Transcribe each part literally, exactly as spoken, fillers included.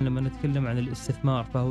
لما نتكلم عن الاستثمار فهو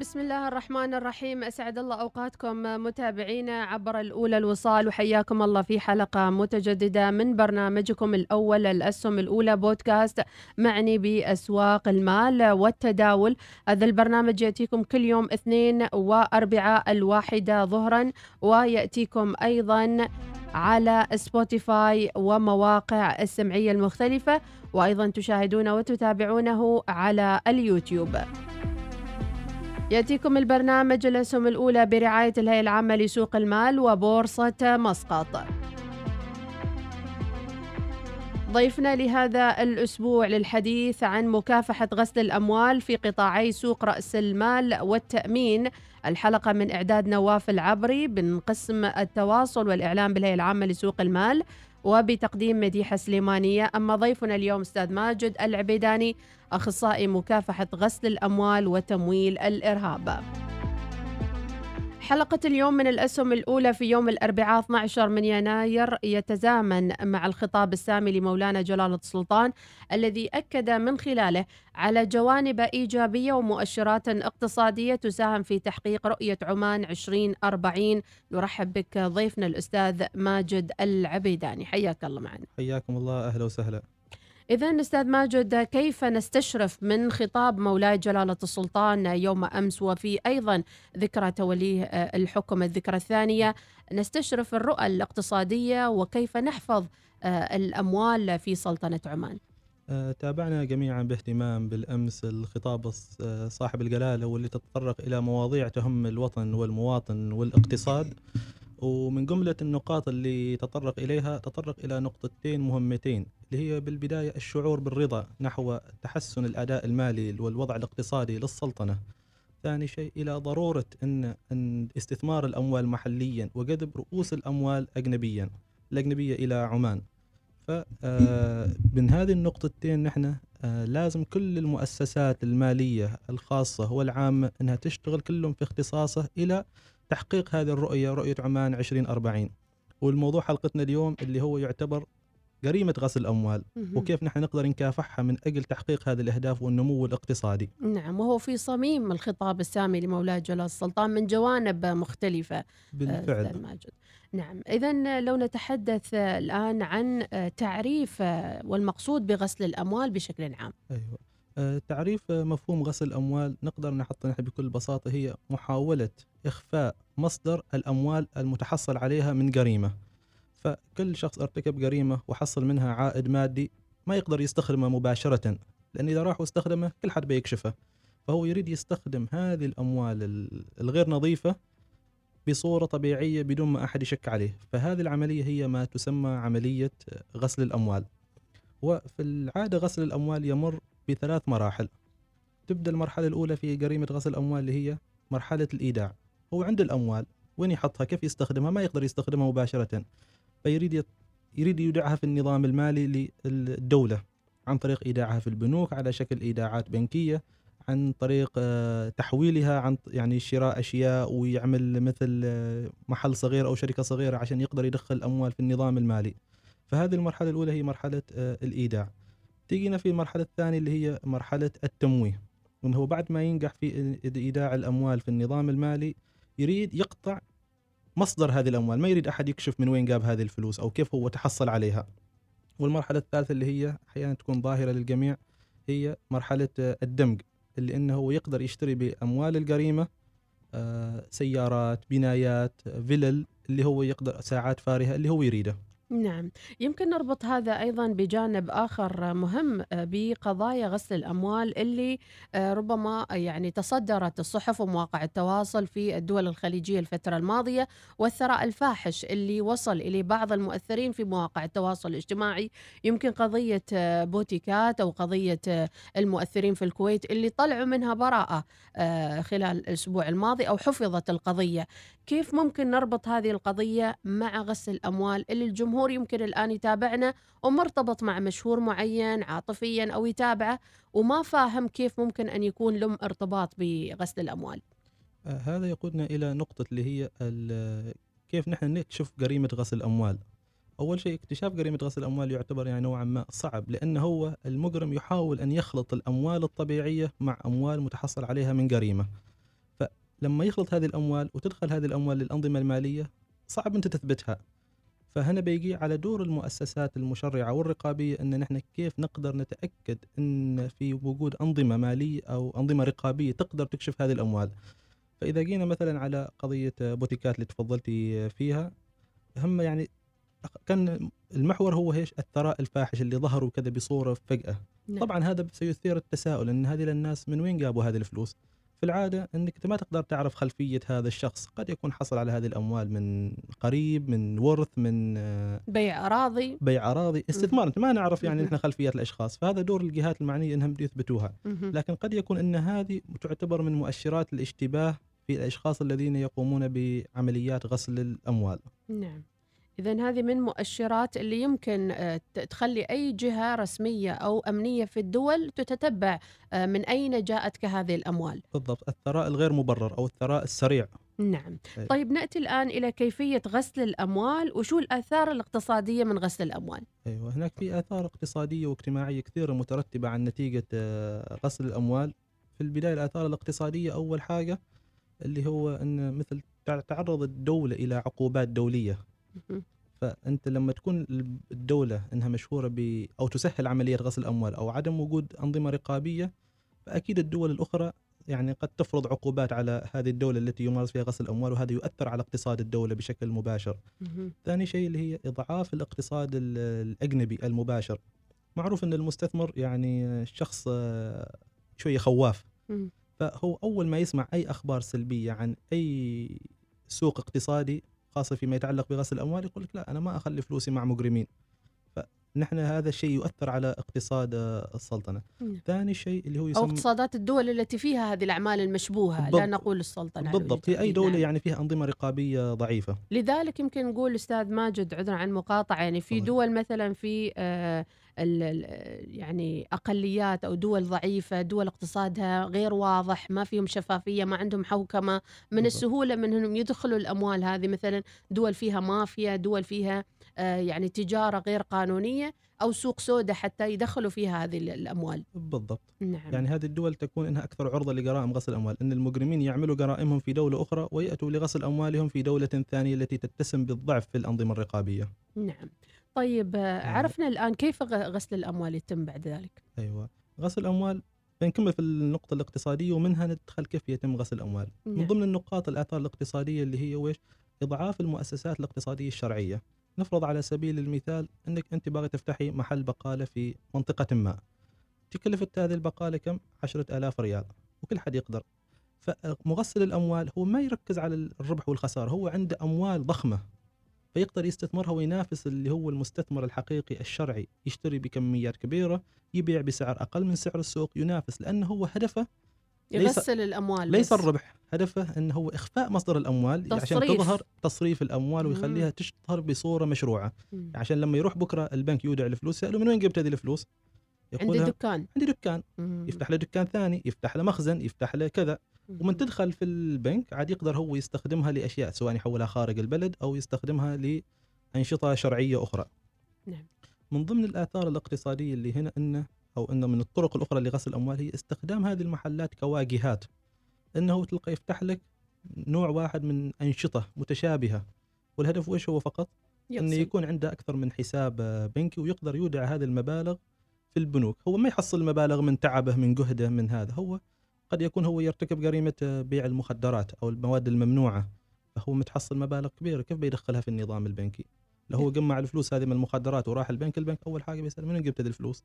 بسم الله الرحمن الرحيم، أسعد الله أوقاتكم متابعينا عبر الأولى الوصال، وحياكم الله في حلقة متجددة من برنامجكم الأول الأسهم الأولى بودكاست معني بأسواق المال والتداول. هذا البرنامج يأتيكم كل يوم اثنين وأربعاء الواحدة ظهرا، ويأتيكم أيضا على سبوتيفاي ومواقع السمعية المختلفة، وأيضا تشاهدون وتتابعونه على اليوتيوب. يأتيكم البرنامج الأسهم الأولى برعاية الهيئة العامة لسوق المال وبورصة مسقط. ضيفنا لهذا الأسبوع للحديث عن مكافحة غسل الأموال في قطاعي سوق رأس المال والتأمين. الحلقة من إعداد نواف العبري من قسم التواصل والإعلام بالهيئة العامة لسوق المال، وبتقديم مديحة سليمانية. أما ضيفنا اليوم أستاذ ماجد العبيداني، أخصائي مكافحة غسل الأموال وتمويل الإرهاب. حلقة اليوم من الأسهم الأولى في يوم الأربعاء اثنا عشر من يناير يتزامن مع الخطاب السامي لمولانا جلالة السلطان الذي أكد من خلاله على جوانب إيجابية ومؤشرات اقتصادية تساهم في تحقيق رؤية عمان عشرين أربعين. نرحب بك ضيفنا الأستاذ ماجد العبيداني، حياك الله معنا. حياكم الله، أهلا وسهلا. إذن أستاذ ماجد، كيف نستشرف من خطاب مولاي جلالة السلطان يوم أمس وفي أيضا ذكرى توليه الحكم الذكرى الثانية، نستشرف الرؤى الاقتصادية وكيف نحفظ الأموال في سلطنة عمان؟ تابعنا جميعا باهتمام بالأمس الخطاب صاحب الجلالة واللي تتطرق إلى مواضيع تهم الوطن والمواطن والاقتصاد، ومن جملة النقاط اللي تطرق إليها تطرق إلى نقطتين مهمتين، اللي هي بالبداية الشعور بالرضا نحو تحسن الأداء المالي والوضع الاقتصادي للسلطنة. ثاني شيء إلى ضرورة أن, أن استثمار الأموال محليا وجذب رؤوس الأموال أجنبيا الأجنبية إلى عمان. فمن هذه النقطتين نحن لازم كل المؤسسات المالية الخاصة والعامة أنها تشتغل كلهم في اختصاصه إلى تحقيق هذه الرؤية، رؤية عمان عشرين أربعين. والموضوع حلقتنا اليوم اللي هو يعتبر جريمة غسل الأموال وكيف نحن نقدر نكافحها من أجل تحقيق هذه الأهداف والنمو الاقتصادي. نعم، وهو في صميم الخطاب السامي لمولاي جلال السلطان من جوانب مختلفة بالفعل. ماجد، نعم، إذن لو نتحدث الآن عن تعريف والمقصود بغسل الأموال بشكل عام. أيوة، تعريف مفهوم غسل الأموال نقدر نحط نحن بكل بساطة هي محاولة إخفاء مصدر الأموال المتحصل عليها من جريمة. فكل شخص ارتكب جريمة وحصل منها عائد مادي ما يقدر يستخدمه مباشرة، لأن إذا راح واستخدمه كل حد بيكشفه. فهو يريد يستخدم هذه الأموال الغير نظيفة بصورة طبيعية بدون ما أحد يشك عليه. فهذه العملية هي ما تسمى عملية غسل الأموال. وفي العادة غسل الأموال يمر بثلاث مراحل. تبدأ المرحلة الأولى في جريمة غسل الأموال اللي هي مرحلة الإيداع. هو عنده الأموال، وين يحطها، كيف يستخدمها، ما يقدر يستخدمها مباشرة، فيريد يريد يودعها في النظام المالي للدولة عن طريق إيداعها في البنوك على شكل إيداعات بنكية، عن طريق تحويلها، عن يعني شراء أشياء ويعمل مثل محل صغير أو شركة صغيرة عشان يقدر يدخل الأموال في النظام المالي. فهذه المرحلة الأولى هي مرحلة الإيداع. تيجينا في المرحلة الثانية اللي هي مرحلة التمويه، وإنه هو بعد ما ينجح في إيداع الأموال في النظام المالي يريد يقطع مصدر هذه الأموال، ما يريد أحد يكشف من وين جاب هذه الفلوس أو كيف هو تحصل عليها. والمرحلة الثالثة اللي هي أحيانا تكون ظاهرة للجميع هي مرحلة الدمج، اللي إنه هو يقدر يشتري بأموال الجريمة سيارات، بنايات، فلل، اللي هو يقدر ساعات فارهة اللي هو يريده. نعم، يمكن نربط هذا أيضا بجانب آخر مهم بقضايا غسل الأموال اللي ربما يعني تصدرت الصحف ومواقع التواصل في الدول الخليجية الفترة الماضية، والثراء الفاحش اللي وصل إليه بعض المؤثرين في مواقع التواصل الاجتماعي. يمكن قضية بوتيكات أو قضية المؤثرين في الكويت اللي طلعوا منها براءة خلال الأسبوع الماضي أو حفظت القضية. كيف ممكن نربط هذه القضية مع غسل الأموال اللي الجمهور يمكن الآن يتابعنا ومرتبط مع مشهور معين عاطفيا أو يتابعه وما فاهم كيف ممكن أن يكون لهم ارتباط بغسل الأموال؟ آه هذا يقودنا إلى نقطة اللي هي كيف نحن نكشف جريمة غسل الأموال. أول شيء اكتشاف جريمة غسل الأموال يعتبر يعني نوعا ما صعب، لأن هو المجرم يحاول أن يخلط الأموال الطبيعية مع أموال متحصل عليها من جريمة. فلما يخلط هذه الأموال وتدخل هذه الأموال للأنظمة المالية صعب أنت تثبتها. فهنا بيجي على دور المؤسسات المشرعة والرقابية أن نحن كيف نقدر نتأكد أن في وجود أنظمة مالية أو أنظمة رقابية تقدر تكشف هذه الأموال. فإذا جينا مثلا على قضية بوتيكات اللي تفضلتي فيها، هم يعني كان المحور هو هيش الثراء الفاحش اللي ظهروا كذا بصورة فجأة. نعم. طبعا هذا سيثير التساؤل أن هذه الناس من وين جابوا هذه الفلوس. في العادة أنك ما تقدر تعرف خلفية هذا الشخص، قد يكون حصل على هذه الأموال من قريب، من ورث، من بيع أراضي بيع أراضي استثمار، أنت ما نعرف يعني نحن خلفيات الأشخاص. فهذا دور الجهات المعنية أنهم يثبتوها، لكن قد يكون أن هذه تعتبر من مؤشرات الاشتباه في الأشخاص الذين يقومون بعمليات غسل الأموال. نعم، إذن هذه من مؤشرات اللي يمكن تخلي أي جهة رسمية أو أمنية في الدول تتتبع من أين جاءتك هذه الأموال. بالضبط، الثراء الغير مبرر أو الثراء السريع. نعم. طيب نأتي الآن إلى كيفية غسل الأموال وشو الآثار الاقتصادية من غسل الأموال. أيوة، هناك في آثار اقتصادية واجتماعية كثيرة مترتبة عن نتيجة غسل الأموال. في البداية الآثار الاقتصادية، أول حاجة اللي هو أن مثل تعرض الدولة إلى عقوبات دولية. فأنت لما تكون الدولة أنها مشهورة ب أو تسهل عملية غسل الأموال أو عدم وجود أنظمة رقابية، فأكيد الدول الأخرى يعني قد تفرض عقوبات على هذه الدولة التي يمارس فيها غسل الأموال، وهذا يؤثر على اقتصاد الدولة بشكل مباشر. ثاني شيء اللي هي إضعاف الاقتصاد الأجنبي المباشر. معروف أن المستثمر يعني شخص شوية خواف، فهو أول ما يسمع أي أخبار سلبية عن أي سوق اقتصادي خاصة فيما يتعلق بغسل الأموال يقول لك لا، أنا ما أخلي فلوسي مع مجرمين. فنحن هذا الشيء يؤثر على اقتصاد السلطنة. مم. ثاني شيء اللي هو يسمى أو اقتصادات الدول التي فيها هذه الأعمال المشبوهة، لا نقول السلطنة. بالضبط، هي أي دولة نعم. يعني فيها أنظمة رقابية ضعيفة. لذلك يمكن نقول أستاذ ماجد، عذرا عن المقاطعة، يعني في دول مثلا في آه يعني أقليات أو دول ضعيفة، دول اقتصادها غير واضح، ما فيهم شفافية، ما عندهم حوكمة، من السهولة منهم يدخلوا الأموال هذه، مثلا دول فيها مافيا، دول فيها يعني تجارة غير قانونية أو سوق سوداء حتى يدخلوا فيها هذه الأموال. بالضبط. نعم. يعني هذه الدول تكون إنها أكثر عرضة لجرائم غسل الأموال، إن المجرمين يعملوا جرائمهم في دولة أخرى ويأتوا لغسل أموالهم في دولة ثانية التي تتسم بالضعف في الأنظمة الرقابية. نعم. طيب عرفنا الآن كيف غسل الأموال يتم بعد ذلك. أيوة، غسل الأموال بنكمل في النقطة الاقتصادية ومنها ندخل كيف يتم غسل الأموال. نعم. من ضمن النقاط الآثار الاقتصادية اللي هي ويش إضعاف المؤسسات الاقتصادية الشرعية. نفرض على سبيل المثال انك انت باغي تفتحي محل بقاله في منطقه ما، تكلفت هذه البقاله كم؟ عشرة آلاف ريال، وكل حد يقدر. فمغسل الاموال هو ما يركز على الربح والخساره، هو عنده اموال ضخمه فيقدر يستثمرها وينافس اللي هو المستثمر الحقيقي الشرعي، يشتري بكميات كبيره، يبيع بسعر اقل من سعر السوق، ينافس، لانه هو هدفه يغسل الاموال ليس الربح، هدفه انه هو اخفاء مصدر الاموال عشان تظهر تصريف الاموال ويخليها تظهر بصوره مشروعه، مم. عشان لما يروح بكره البنك يودع الفلوس يساله من وين جبت هذه الفلوس؟ عندي دكان، عندي دكان، مم. يفتح له دكان ثاني، يفتح له مخزن، يفتح له كذا، مم. ومن تدخل في البنك عاد يقدر هو يستخدمها لاشياء، سواء يحولها خارج البلد او يستخدمها لانشطه شرعيه اخرى. نعم. من ضمن الاثار الاقتصاديه اللي هنا انه أو أنه من الطرق الأخرى لغسل الأموال هي استخدام هذه المحلات كواجهات، أنه تلقى يفتح لك نوع واحد من أنشطة متشابهة، والهدف وإيش هو فقط؟ أن يكون عنده أكثر من حساب بنكي ويقدر يودع هذه المبالغ في البنوك. هو ما يحصل مبالغ من تعبه، من جهده، من هذا، هو قد يكون هو يرتكب جريمة بيع المخدرات أو المواد الممنوعة، فهو متحصل مبالغ كبيرة، كيف بيدخلها في النظام البنكي؟ لو هو جمع الفلوس هذه من المخدرات وراح البنك، البنك أول حاجة بيسأل منين جبت هذه الفلوس؟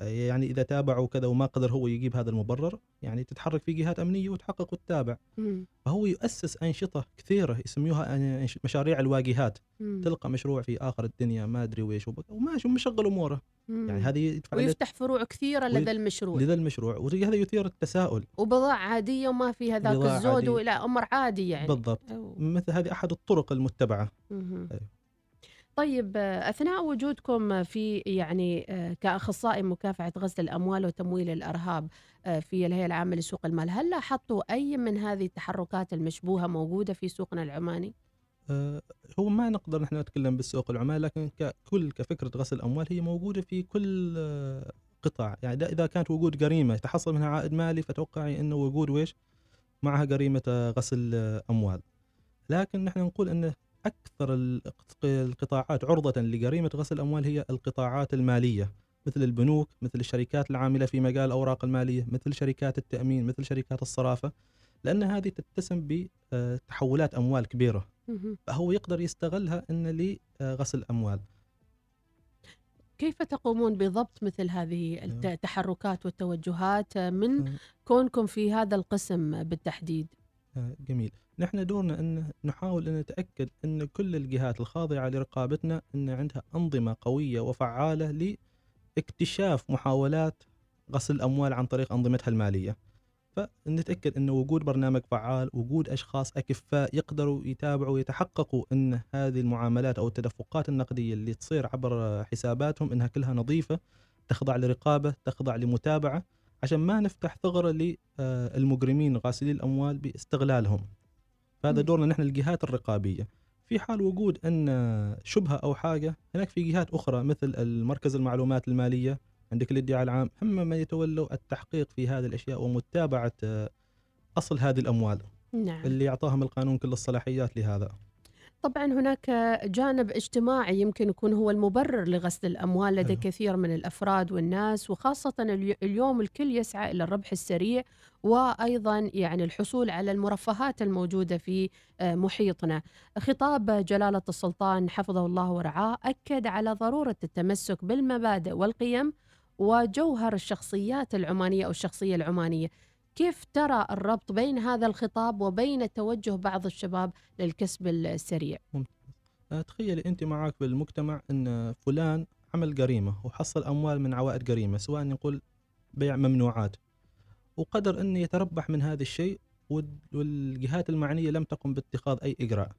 يعني إذا تابعوا كذا وما قدر هو يجيب هذا المبرر، يعني تتحرك في جهات أمنية وتحقق وتتابع. مم. فهو يؤسس أنشطة كثيرة يسميوها مشاريع الواجهات. مم. تلقى مشروع في آخر الدنيا ما أدري ويش وماشي ومشغل أموره، يعني هذه ويفتح فروع كثيرة لدى المشروع لدى المشروع وهذا يثير التساؤل. وبضاعة عادية وما في هذاك الزود وإلى أمر عادي يعني. بالضبط. أو. مثل هذه أحد الطرق المتبعة. مم. طيب، أثناء وجودكم في يعني كأخصائي مكافحة غسل الأموال وتمويل الأرهاب في الهيئة العامة لسوق المال، هل لاحظتوا أي من هذه التحركات المشبوهة موجودة في سوقنا العماني؟ هو ما نقدر نحن نتكلم بالسوق العماني، لكن ككل كفكرة غسل الأموال هي موجودة في كل قطاع. يعني إذا كانت وجود جريمة تحصل منها عائد مالي، فتوقعي أنه وجود ويش معها جريمة غسل أموال. لكن نحن نقول أنه أكثر القطاعات عرضة لجريمة غسل الأموال هي القطاعات المالية، مثل البنوك، مثل الشركات العاملة في مجال الأوراق المالية، مثل شركات التأمين، مثل شركات الصرافة، لأن هذه تتسم بتحولات أموال كبيرة، فهو يقدر يستغلها إن لغسل الأموال. كيف تقومون بضبط مثل هذه التحركات والتوجهات من كونكم في هذا القسم بالتحديد؟ جميل. نحن دورنا أن نحاول أن نتأكد أن كل الجهات الخاضعة لرقابتنا أن عندها أنظمة قوية وفعالة لاكتشاف محاولات غسل الأموال عن طريق أنظمتها المالية. فنتأكد أن وجود برنامج فعال، وجود أشخاص أكفاء يقدروا يتابعوا ويتحققوا أن هذه المعاملات أو التدفقات النقدية اللي تصير عبر حساباتهم أنها كلها نظيفة، تخضع لرقابة، تخضع لمتابعة، عشان ما نفتح ثغرة للمجرمين غاسلي الأموال باستغلالهم. هذا دورنا نحن الجهات الرقابية. في حال وجود أن شبهة أو حاجة، هناك في جهات أخرى مثل المركز المعلومات المالية، عندك الادعاء العام، هم من يتولوا التحقيق في هذه الأشياء ومتابعة أصل هذه الأموال. نعم. اللي يعطاهم القانون كل الصلاحيات لهذا. طبعا هناك جانب اجتماعي يمكن يكون هو المبرر لغسل الأموال لدى كثير من الأفراد والناس، وخاصة اليوم الكل يسعى إلى الربح السريع، وأيضا يعني الحصول على المرفهات الموجودة في محيطنا. خطاب جلالة السلطان حفظه الله ورعاه أكد على ضرورة التمسك بالمبادئ والقيم وجوهر الشخصيات العمانية أو الشخصية العمانية. كيف ترى الربط بين هذا الخطاب وبين توجه بعض الشباب للكسب السريع؟ تخيلي أنت معاك في المجتمع أن فلان عمل جريمة وحصل أموال من عوائد جريمة، سواء نقول بيع ممنوعات، وقدر أن يتربح من هذا الشيء، والجهات المعنية لم تقم باتخاذ أي إجراء.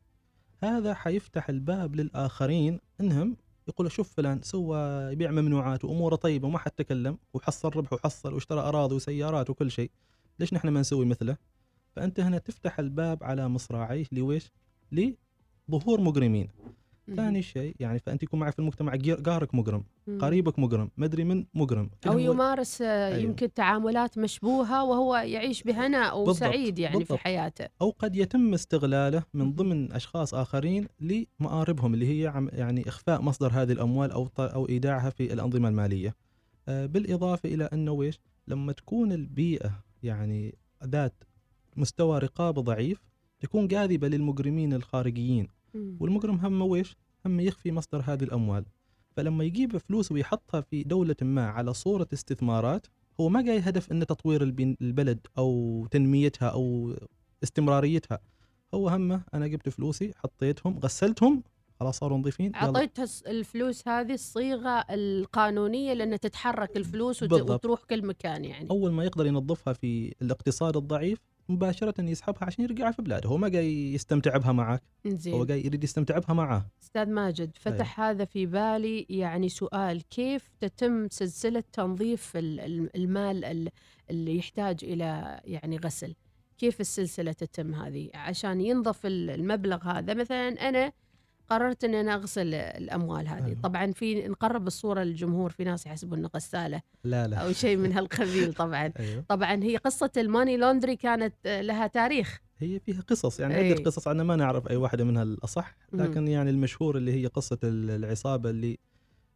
هذا حيفتح الباب للآخرين أنهم يقول شوف فلان سوى يبيع ممنوعات وأموره طيبة وما حد تكلم وحصل ربح وحصل واشترى أراضي وسيارات وكل شيء، ليش نحن ما نسوي مثله؟ فأنت هنا تفتح الباب على مصراعيه لويش؟ لظهور مجرمين. ثاني شيء يعني فأنت يكون معك في المجتمع جارك مجرم، مم. قريبك مجرم، مدري من مجرم، أو يمارس أيوه. يمكن تعاملات مشبوهة وهو يعيش بهناء وسعيد يعني بالضبط. في حياته، أو قد يتم استغلاله من ضمن أشخاص آخرين لمآربهم اللي هي يعني إخفاء مصدر هذه الأموال أو أو إيداعها في الأنظمة المالية. بالإضافة إلى أنه ويش لما تكون البيئة يعني ذات مستوى رقابة ضعيف تكون جاذبة للمجرمين الخارجيين، والمجرم همه ويش هم يخفي مصدر هذه الأموال. فلما يجيب فلوس ويحطها في دولة ما على صورة استثمارات، هو ما جاي هدف أن تطوير البلد أو تنميتها أو استمراريتها، هو همه أنا جبت فلوسي حطيتهم غسلتهم خلاص صاروا نظيفين، أعطيت الفلوس هذه الصيغة القانونية لأن تتحرك الفلوس وت... وتروح كل مكان. يعني أول ما يقدر ينظفها في الاقتصاد الضعيف مباشرة يسحبها عشان يرجعها في بلاده، هو ما جاي يستمتع بها معك، هو جاي يريد يستمتع بها معه. أستاذ ماجد فتح أيه. هذا في بالي يعني سؤال، كيف تتم سلسلة تنظيف المال اللي يحتاج إلى يعني غسل؟ كيف السلسلة تتم هذه عشان ينظف المبلغ هذا؟ مثلا أنا قررت أن أنا أغسل الأموال هذه أيوه. طبعا في نقرب الصورة للجمهور، في ناس يحسبون غسالة لا لا أو شيء من هالقبيل طبعا أيوه. طبعا هي قصة الماني لوندري كانت لها تاريخ، هي فيها قصص يعني أيوه. عدة قصص، أنا ما نعرف أي واحدة منها الأصح، لكن م- يعني المشهور اللي هي قصة العصابة اللي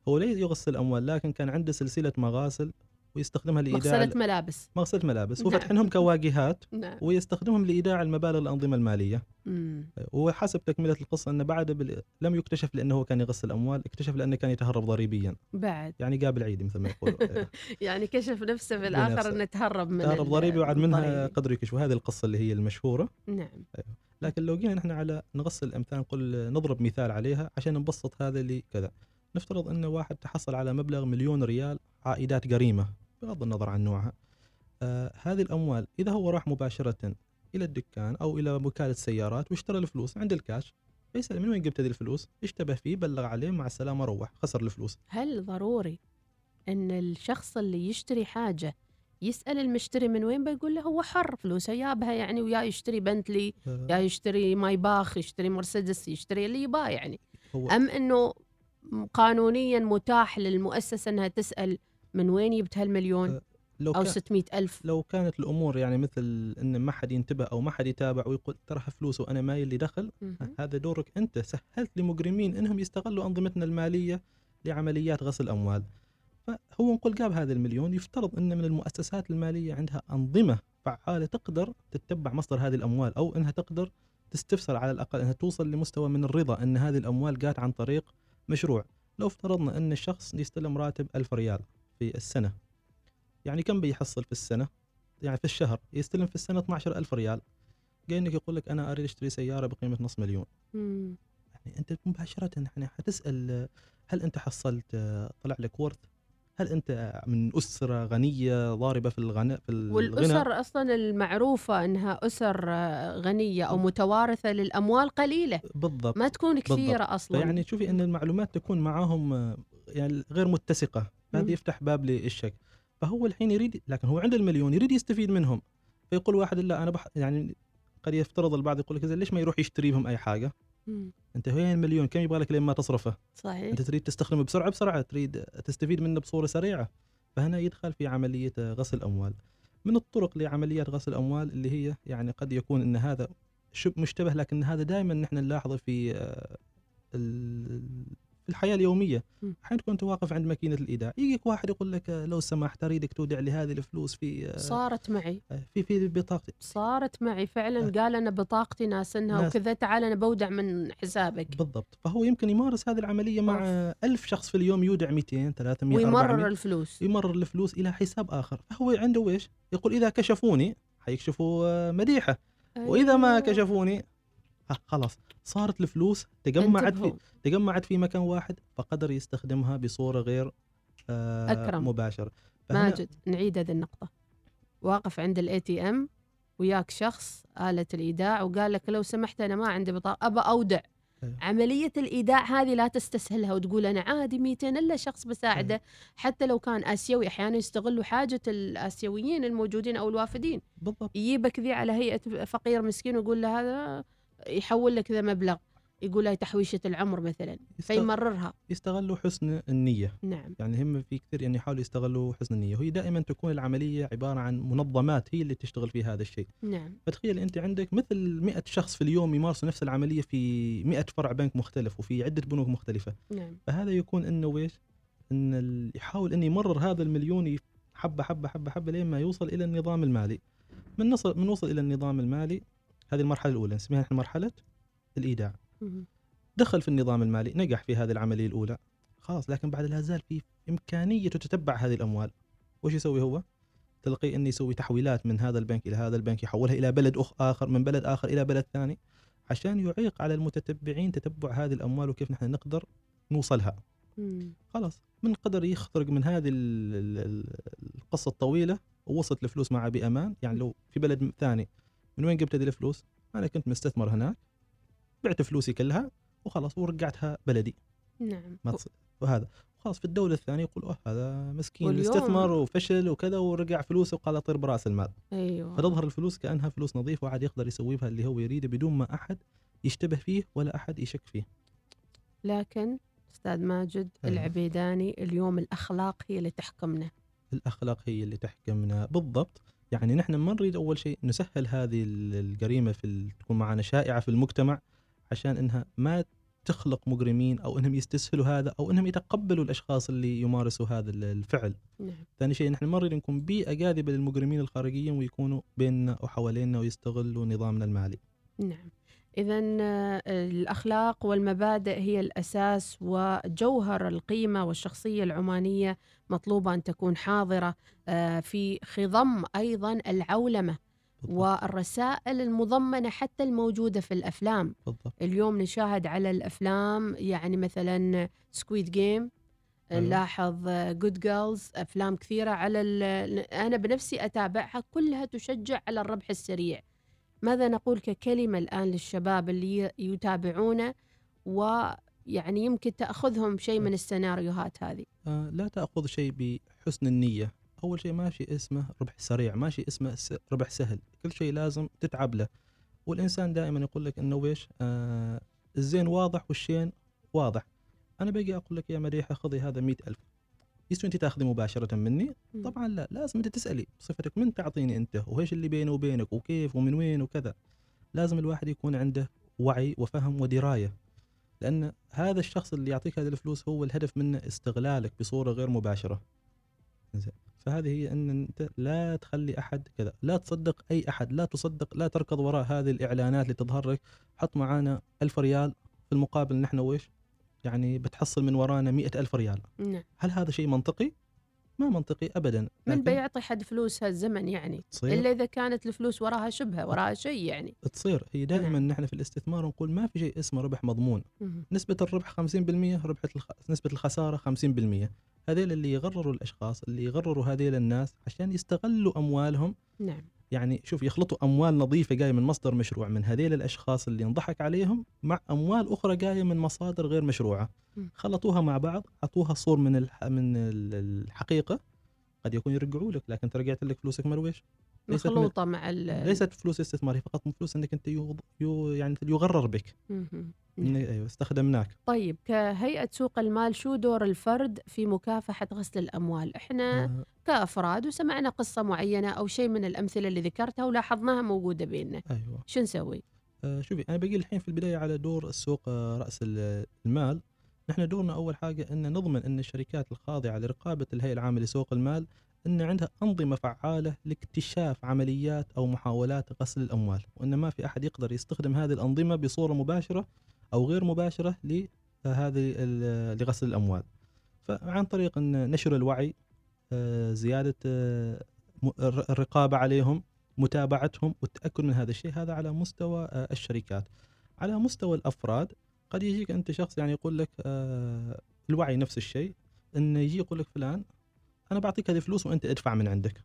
هو ليس يغسل الأموال لكن كان عنده سلسلة مغاسل ويستخدمها لإيداع مغسلة ملابس مغسلة ملابس نعم. وفتحنهم كواجهات نعم. ويستخدمهم لإيداع المبالغ الأنظمة المالية. مم. وحسب تكملة القصة أنه بعد بال... لم يكتشف لأنه كان يغسل أموال، اكتشف لأنه كان يتهرب ضريبيا بعد، يعني قابل عيد مثل ما يقولوا يعني كشف نفسه في الآخر أنه تهرب من تهرب ضريبي وعد منها قدر يكشف، وهذه القصة اللي هي المشهورة نعم. لكن لو جينا نحن على نغسل الأمثال نقول نضرب مثال عليها عشان نبسط هذا اللي كذا، نفترض أن واحد تحصل على مبلغ مليون ريال عائدات جريمة بغض النظر عن نوعها، آه هذه الأموال إذا هو راح مباشرة إلى الدكان أو إلى وكالة سيارات واشترى الفلوس عند الكاش، يسأل من وين جبت هذه الفلوس، اشتبه فيه بلغ عليه مع السلامة روح خسر الفلوس. هل ضروري أن الشخص اللي يشتري حاجة يسأل المشتري من وين؟ بيقول له هو حر فلوسه يابها يعني، ويا يشتري بنتلي آه. يا يشتري مايباخ يشتري مرسيدس يشتري اللي يباه يعني، أم أنه قانونيا متاح للمؤسسة أنها تسأل من وين جبت هالمليون أو ستمائة ألف؟ لو كانت الأمور يعني مثل أن ما حد ينتبه أو ما حد يتابع ويقول ترها فلوس وأنا ما يلي دخل، هذا دورك أنت، سهلت لمجرمين أنهم يستغلوا أنظمتنا المالية لعمليات غسل أموال. فهو نقول جاب هذا المليون، يفترض أن من المؤسسات المالية عندها أنظمة فعالة تقدر تتبع مصدر هذه الأموال، أو أنها تقدر تستفسر على الأقل أنها توصل لمستوى من الرضا أن هذه الأموال جات عن طريق مشروع. لو افترضنا أن الشخص يستلم راتب ألف ريال في السنة، يعني كم بيحصل في السنة؟ يعني في الشهر يستلم في السنة اثنا عشر ألف ريال. جاينك يقول لك أنا أريد أشتري سيارة بقيمة نص مليون، مم. يعني أنت مباشرة يعني حتسأل هل أنت حصلت طلع لك ورث؟ هل أنت من أسرة غنية ضاربة في الغنى في الغنى؟ والأسر أصلا المعروفة أنها أسر غنية أو متوارثة للأموال قليلة بالضبط، ما تكون كثيرة بالضبط. أصلا يعني شوفي أن المعلومات تكون معهم يعني غير متسقة، هذا يفتح باب للشك. فهو الحين يريد، لكن هو عنده المليون يريد يستفيد منهم، فيقول واحد لا أنا بح يعني قد يفترض البعض يقول لك ليش ما يروح يشتري بهم أي حاجة؟ مم. أنت هو المليون كم يبغى لك لين ما تصرفه؟ صحيح. أنت تريد تستخدمه بسرعة بسرعة، تريد تستفيد منه بصورة سريعة، فهنا يدخل في عملية غسل أموال. من الطرق لعمليات غسل أموال اللي هي يعني قد يكون أن هذا مشتبه، لكن هذا دائما نحن نلاحظه في الحياة اليومية. أحيانا تكون واقف عند ماكينة الإيداع، يجيك واحد يقول لك لو سمحت أريدك تودع لي هذه الفلوس في صارت معي في في بطاقتي، صارت معي فعلا، قال أنا بطاقتي ناسنها وكذا، تعال أنا بودع من حسابك بالضبط. فهو يمكن يمارس هذه العملية مع أوف. ألف شخص في اليوم يودع مئتين ثلاثمائة ويمرر الفلوس يمرر الفلوس إلى حساب آخر. فهو عنده ويش يقول إذا كشفوني حيكشفوا مديحة أيوه. وإذا ما كشفوني خلاص صارت الفلوس تجمعت في تجمعت في مكان واحد، فقدر يستخدمها بصورة غير آه مباشرة. ماجد نعيد هذه النقطة، واقف عند الاي تي ام وياك شخص آلة الإيداع وقال لك لو سمحت أنا ما عندي بطاقة أبى أودع أيوه. عملية الإيداع هذه لا تستسهلها وتقول أنا عادي ميتين إلا شخص بساعده أيوه. حتى لو كان آسيوي، أحيانا يستغلوا حاجة الآسيويين الموجودين أو الوافدين بالضبط. يجيبك ذي على هيئة فقير مسكين ويقول له هذا يحول لك ذا مبلغ، يقول لها تحويشة العمر مثلا، فيمررها. يستغلوا حسن النية نعم. يعني هم في كثير يعني يحاولوا يستغلوا حسن النية، وهي دائما تكون العملية عبارة عن منظمات هي اللي تشتغل في هذا الشيء نعم. فتخيل أنت عندك مثل مئة شخص في اليوم يمارسوا نفس العملية في مئة فرع بنك مختلف وفي عدة بنوك مختلفة نعم. فهذا يكون إنه ويش إن اللي يحاول إنه يمرر هذا المليون حبة حبة حبة حبة لين ما يوصل إلى النظام المالي. من نصل من وصل إلى النظام المالي، هذه المرحلة الأولى نسميها نحن مرحلة الإيداع. دخل في النظام المالي، نجح في هذه العملية الأولى خلاص، لكن بعد لا زال في إمكانية تتبع هذه الأموال. وش يسوي هو؟ تلقي أن يسوي تحويلات من هذا البنك إلى هذا البنك، يحولها إلى بلد آخر، من بلد آخر إلى بلد ثاني، عشان يعيق على المتتبعين تتبع هذه الأموال وكيف نحن نقدر نوصلها. مم. خلاص من قدر يخترق من هذه القصة الطويلة ووصلت الفلوس معه بأمان. يعني لو في بلد ثاني، من وين جبت هذه الفلوس؟ أنا كنت مستثمر هناك، بعت فلوسي كلها وخلاص ورجعتها بلدي. نعم. ما تص... وهذا خلاص في الدولة الثانية يقول أوه هذا مسكين استثمر وفشل وكذا ورجع فلوسه وقال أطير برأس المال. أيوة. فتظهر الفلوس كأنها فلوس نظيفة وعاد يقدر يسوي بها اللي هو يريده بدون ما أحد يشتبه فيه ولا أحد يشك فيه. لكن أستاذ ماجد أيوة. العبيداني، اليوم الأخلاق هي اللي تحكمنا. الأخلاق هي اللي تحكمنا بالضبط. يعني نحن ما نريد أول شيء نسهل هذه الجريمة في تكون معنا شائعة في المجتمع عشان إنها ما تخلق مجرمين أو أنهم يستسهلوا هذا أو أنهم يتقبلوا الأشخاص اللي يمارسوا هذا الفعل. نعم. ثاني شيء نحن ما نريد نكون بيئة جاذبة للمجرمين الخارجيين ويكونوا بيننا وحوالينا ويستغلوا نظامنا المالي. نعم. إذا الأخلاق والمبادئ هي الأساس وجوهر القيمة، والشخصية العمانية مطلوبة أن تكون حاضرة في خضم أيضا العولمة والرسائل المضمنة حتى الموجودة في الأفلام. بالضبط. اليوم نشاهد على الأفلام يعني مثلا سكويد جيم، نلاحظ جود جيرلز، أفلام كثيرة على أنا بنفسي أتابعها كلها تشجع على الربح السريع. ماذا نقول ككلمة الآن للشباب اللي يتابعونه ويعني يمكن تأخذهم شيء من السيناريوهات هذه؟ آه لا تأخذ شيء بحسن النية. أول شيء ما شيء اسمه ربح سريع، ما شيء اسمه ربح سهل، كل شيء لازم تتعب له. والإنسان دائما يقول لك أنه ويش آه الزين واضح والشين واضح. أنا بيجي أقول لك يا مريحة خذي هذا مئة ألف، يسوي أنت تأخذي مباشرة مني؟ طبعا لا، لازم أنت تسألي بصفتك من تعطيني أنت وإيش اللي بيني وبينك وكيف ومن وين وكذا. لازم الواحد يكون عنده وعي وفهم ودراية، لأن هذا الشخص اللي يعطيك هذه الفلوس هو الهدف منه استغلالك بصورة غير مباشرة. فهذه هي، أن أنت لا تخلي أحد كذا، لا تصدق أي أحد، لا تصدق، لا تركض وراء هذه الإعلانات اللي تظهرك حط معانا ألف ريال في المقابل نحن ويش يعني بتحصل من ورانا مئة ألف ريال. نعم. هل هذا شيء منطقي؟ ما منطقي أبدا. من بيعطي حد فلوس هالزمن يعني؟ إلا إذا كانت الفلوس وراها شبهة، وراها شيء يعني تصير هي دائما. نعم. نحن في الاستثمار نقول ما في شيء اسمه ربح مضمون. مم. نسبة الربح خمسين بالمئة، ربح الخ... نسبة الخسارة خمسين بالمئة. هذيل اللي يغرروا الأشخاص، اللي يغرروا هذيل الناس عشان يستغلوا أموالهم. نعم. يعني شوف يخلطوا أموال نظيفة جاية من مصدر مشروع من هذيل الأشخاص اللي انضحك عليهم مع أموال أخرى جاية من مصادر غير مشروعة، خلطوها مع بعض، عطوها صور من من الحقيقة. قد يكون يرجعوا لك، لكن ترجعت لك فلوسك مرويش، ليست مخلوطة مع ال... ليست فلوس استثمارية فقط، من فلوس أنك أنت يو... يو... يعني يغرر بك. أيوة استخدمناك. طيب كهيئة سوق المال شو دور الفرد في مكافحة غسل الأموال؟ إحنا آه. كأفراد وسمعنا قصة معينة أو شيء من الأمثلة اللي ذكرتها ولاحظناها موجودة بيننا. أيوة. شو نسوي؟ آه شوفي أنا بقي الحين في البداية على دور السوق آه رأس المال. نحن دورنا أول حاجة أن نضمن أن الشركات الخاضعة لرقابة الهيئة العامة لسوق المال أن عندها أنظمة فعالة لاكتشاف عمليات أو محاولات غسل الأموال، وأن ما في أحد يقدر يستخدم هذه الأنظمة بصورة مباشرة أو غير مباشرة لهذه لغسل الأموال. فعن طريق أن نشر الوعي، زيادة الرقابة عليهم، متابعتهم والتأكد من هذا الشيء، هذا على مستوى الشركات. على مستوى الأفراد قد يجيك أنت شخص يعني يقول لك الوعي نفس الشيء، أن يجي يقول لك فلان أنا بعطيك هذه فلوس وأنت ادفع من عندك،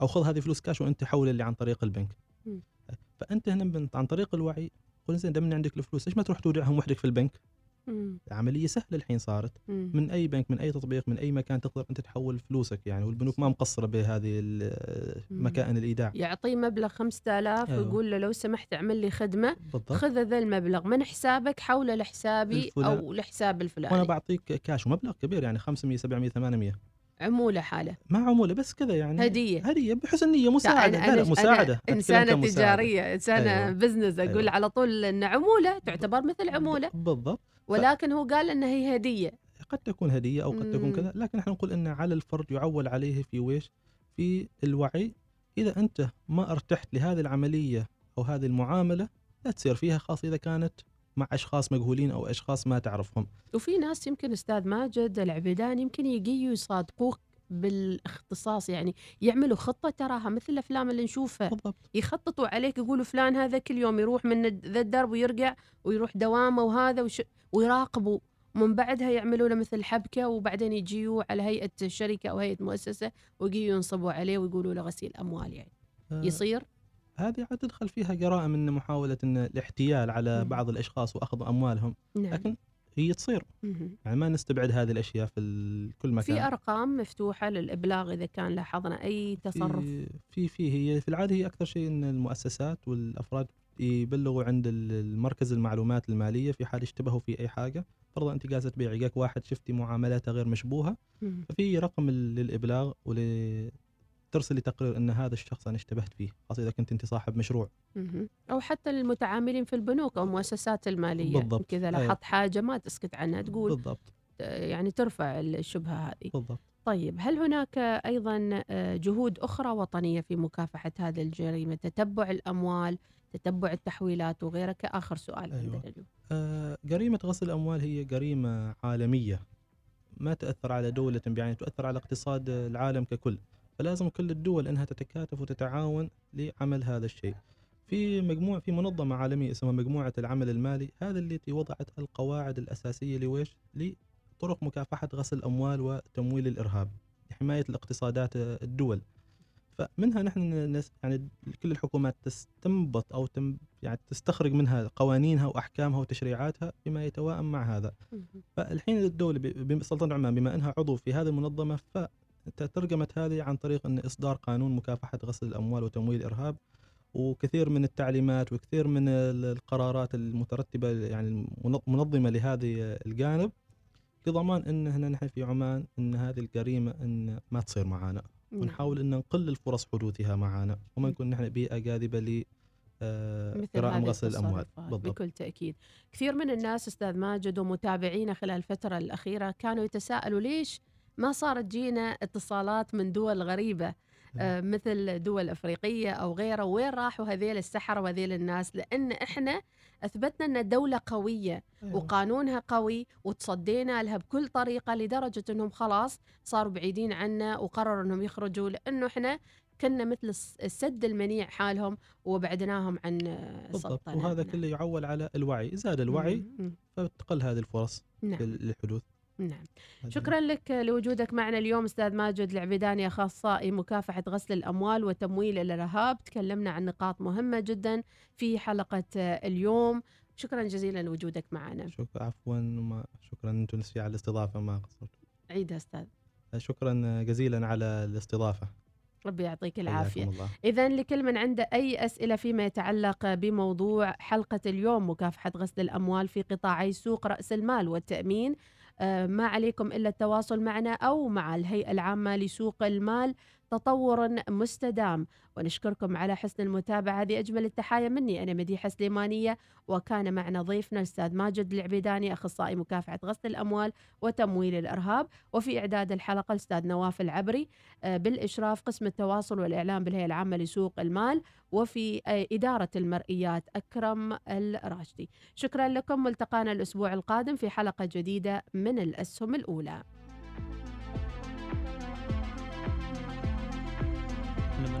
أو خذ هذه فلوس كاش وأنت حول اللي عن طريق البنك. م. فأنت هنا عن طريق الوعي قل إنسان دمنا عندك الفلوس، إيش ما تروح تودعهم وحدك في البنك؟ م. عملية سهلة الحين صارت. م. من أي بنك، من أي تطبيق، من أي مكان تقدر أنت تحول فلوسك يعني، والبنوك ما مقصرة بهذه مكائن الإيداع. يعطيه مبلغ خمسة آلاف ويقول له لو سمحت اعمل لي خدمة، خذ هذا المبلغ من حسابك حوله لحسابي الفلان، أو لحساب الفلاني، وأنا بعطيك كاش ومبلغ كبير يعني خمسمية سبعمية ثمانمية، عمولة حاله معمولة بس كذا يعني، هدية هدية بحسن نية، مساعدة. أنا, أنا مساعدة إنسانة تجارية، إنسانة أيوة. بزنس أقول أيوة. على طول أن عمولة تعتبر مثل عمولة بالضبط، ولكن ف... هو قال أنها هي هدية، قد تكون هدية أو قد تكون كذا، لكن نحن نقول أن على الفرد يعول عليه في ويش في الوعي. إذا أنت ما ارتحت لهذه العملية أو هذه المعاملة لا تصير فيها، خاصة إذا كانت مع اشخاص مجهولين او اشخاص ما تعرفهم. وفي ناس يمكن استاذ ماجد العبيداني يمكن يجيوا يصادقوك بالاختصاص، يعني يعملوا خطه تراها مثل الافلام اللي نشوفها بالضبط. يخططوا عليك، يقولوا فلان هذا كل يوم يروح من ذا الدرب ويرجع ويروح دوامه وهذا وش... ويراقبوا، ومن بعدها يعملوا له مثل حبكه، وبعدين يجيوا على هيئه الشركه او هيئه مؤسسه ويجيوا ينصبوا عليه ويقولوا له غسيل اموال. يعني آه يصير هذه عاد تدخل فيها جرائم من محاوله إن الاحتيال على م. بعض الاشخاص واخذ اموالهم. نعم. لكن هي تصير، يعني ما نستبعد هذه الأشياء في كل مكان. في أرقام مفتوحة للإبلاغ إذا كان لاحظنا أي تصرف؟ في في هي في العادة هي أكثر شيء إن المؤسسات والأفراد يبلغوا عند المركز المعلومات المالية في حال اشتبهوا في أي حاجة. فرضا أنت جالسة تبيع جاك واحد شفتي معاملاته غير مشبوهة، ففي رقم للإبلاغ ول ترسلي تقرير ان هذا الشخص انا اشتبهت فيه، خاصه اذا كنت انت صاحب مشروع. او حتى المتعاملين في البنوك او المؤسسات الماليه بالضبط. كذا لاحظت حاجه ما تسكت عنها تقول بالضبط، يعني ترفع الشبهه هذه بالضبط. طيب هل هناك ايضا جهود اخرى وطنيه في مكافحه هذه الجريمه، تتبع الاموال، تتبع التحويلات وغيرها كاخر سؤال؟ أيوة. عندنا اليوم آه جريمه غسل الاموال هي جريمه عالميه، ما تاثر على دوله بعينها، تؤثر على اقتصاد العالم ككل، فلازم كل الدول انها تتكاتف وتتعاون لعمل هذا الشيء. في مجموعه في منظمه عالميه اسمها مجموعه العمل المالي، هذا التي وضعت القواعد الاساسيه لويش لطرق مكافحه غسل الاموال وتمويل الارهاب لحمايه الاقتصادات الدول. فمنها نحن نس... يعني كل الحكومات تستنبط او تم... يعني تستخرج منها قوانينها واحكامها وتشريعاتها بما يتواءم مع هذا. فالحين الدوله ب... بسلطنه عمان بما انها عضو في هذه المنظمه ف ترجمت هذه عن طريق أن إصدار قانون مكافحة غسل الأموال وتمويل الإرهاب، وكثير من التعليمات وكثير من القرارات المترتبة يعني منظمة لهذه الجانب لضمان أن هنا نحن في عمان أن هذه الجريمة أن ما تصير معانا، ونحاول أن نقلل فرص حدوثها معانا وما نكون نحن بيئة جاذبة ل جرائم غسل الأموال. بكل تأكيد. كثير من الناس أستاذ ماجد ومتابعينا خلال الفترة الأخيرة كانوا يتساءلوا ليش ما صارت جينا اتصالات من دول غريبة مثل دول أفريقية أو غيره، وين راحوا هذيل السحرة وهذيل الناس؟ لأن إحنا أثبتنا أن دولة قوية وقانونها قوي وتصدينا لها بكل طريقة، لدرجة أنهم خلاص صاروا بعيدين عنا وقرروا أنهم يخرجوا، لأنه إحنا كنا مثل السد المنيع حالهم وبعدناهم عن سلطتنا. وهذا كله يعول على الوعي، زاد الوعي فتقل هذه الفرص. نعم. للحدوث. نعم. شكرا لك لوجودك معنا اليوم أستاذ ماجد العبيداني، أخصائي مكافحة غسل الأموال وتمويل الإرهاب. تكلمنا عن نقاط مهمة جدا في حلقة اليوم. شكرا جزيلا لوجودك معنا. شكرا. عفوا. شكرا أنتم على الاستضافة، ما قصرت. عيد أستاذ. شكرا جزيلا على الاستضافة. ربي يعطيك العافية. إذن لكل من عنده أي أسئلة فيما يتعلق بموضوع حلقة اليوم مكافحة غسل الأموال في قطاعي سوق رأس المال والتأمين، ما عليكم إلا التواصل معنا أو مع الهيئة العامة لسوق المال تطور مستدام. ونشكركم على حسن المتابعة. هذه أجمل التحايا مني، أنا مديحة سليمانية، وكان معنا ضيفنا الأستاذ ماجد العبيداني، أخصائي مكافحة غسل الأموال وتمويل الإرهاب. وفي إعداد الحلقة الأستاذ نواف العبري، بالإشراف قسم التواصل والإعلام بالهيئة العامة لسوق المال، وفي إدارة المرئيات أكرم الراشدي. شكرا لكم، والتقانا الأسبوع القادم في حلقة جديدة من الأسهم الأولى. لما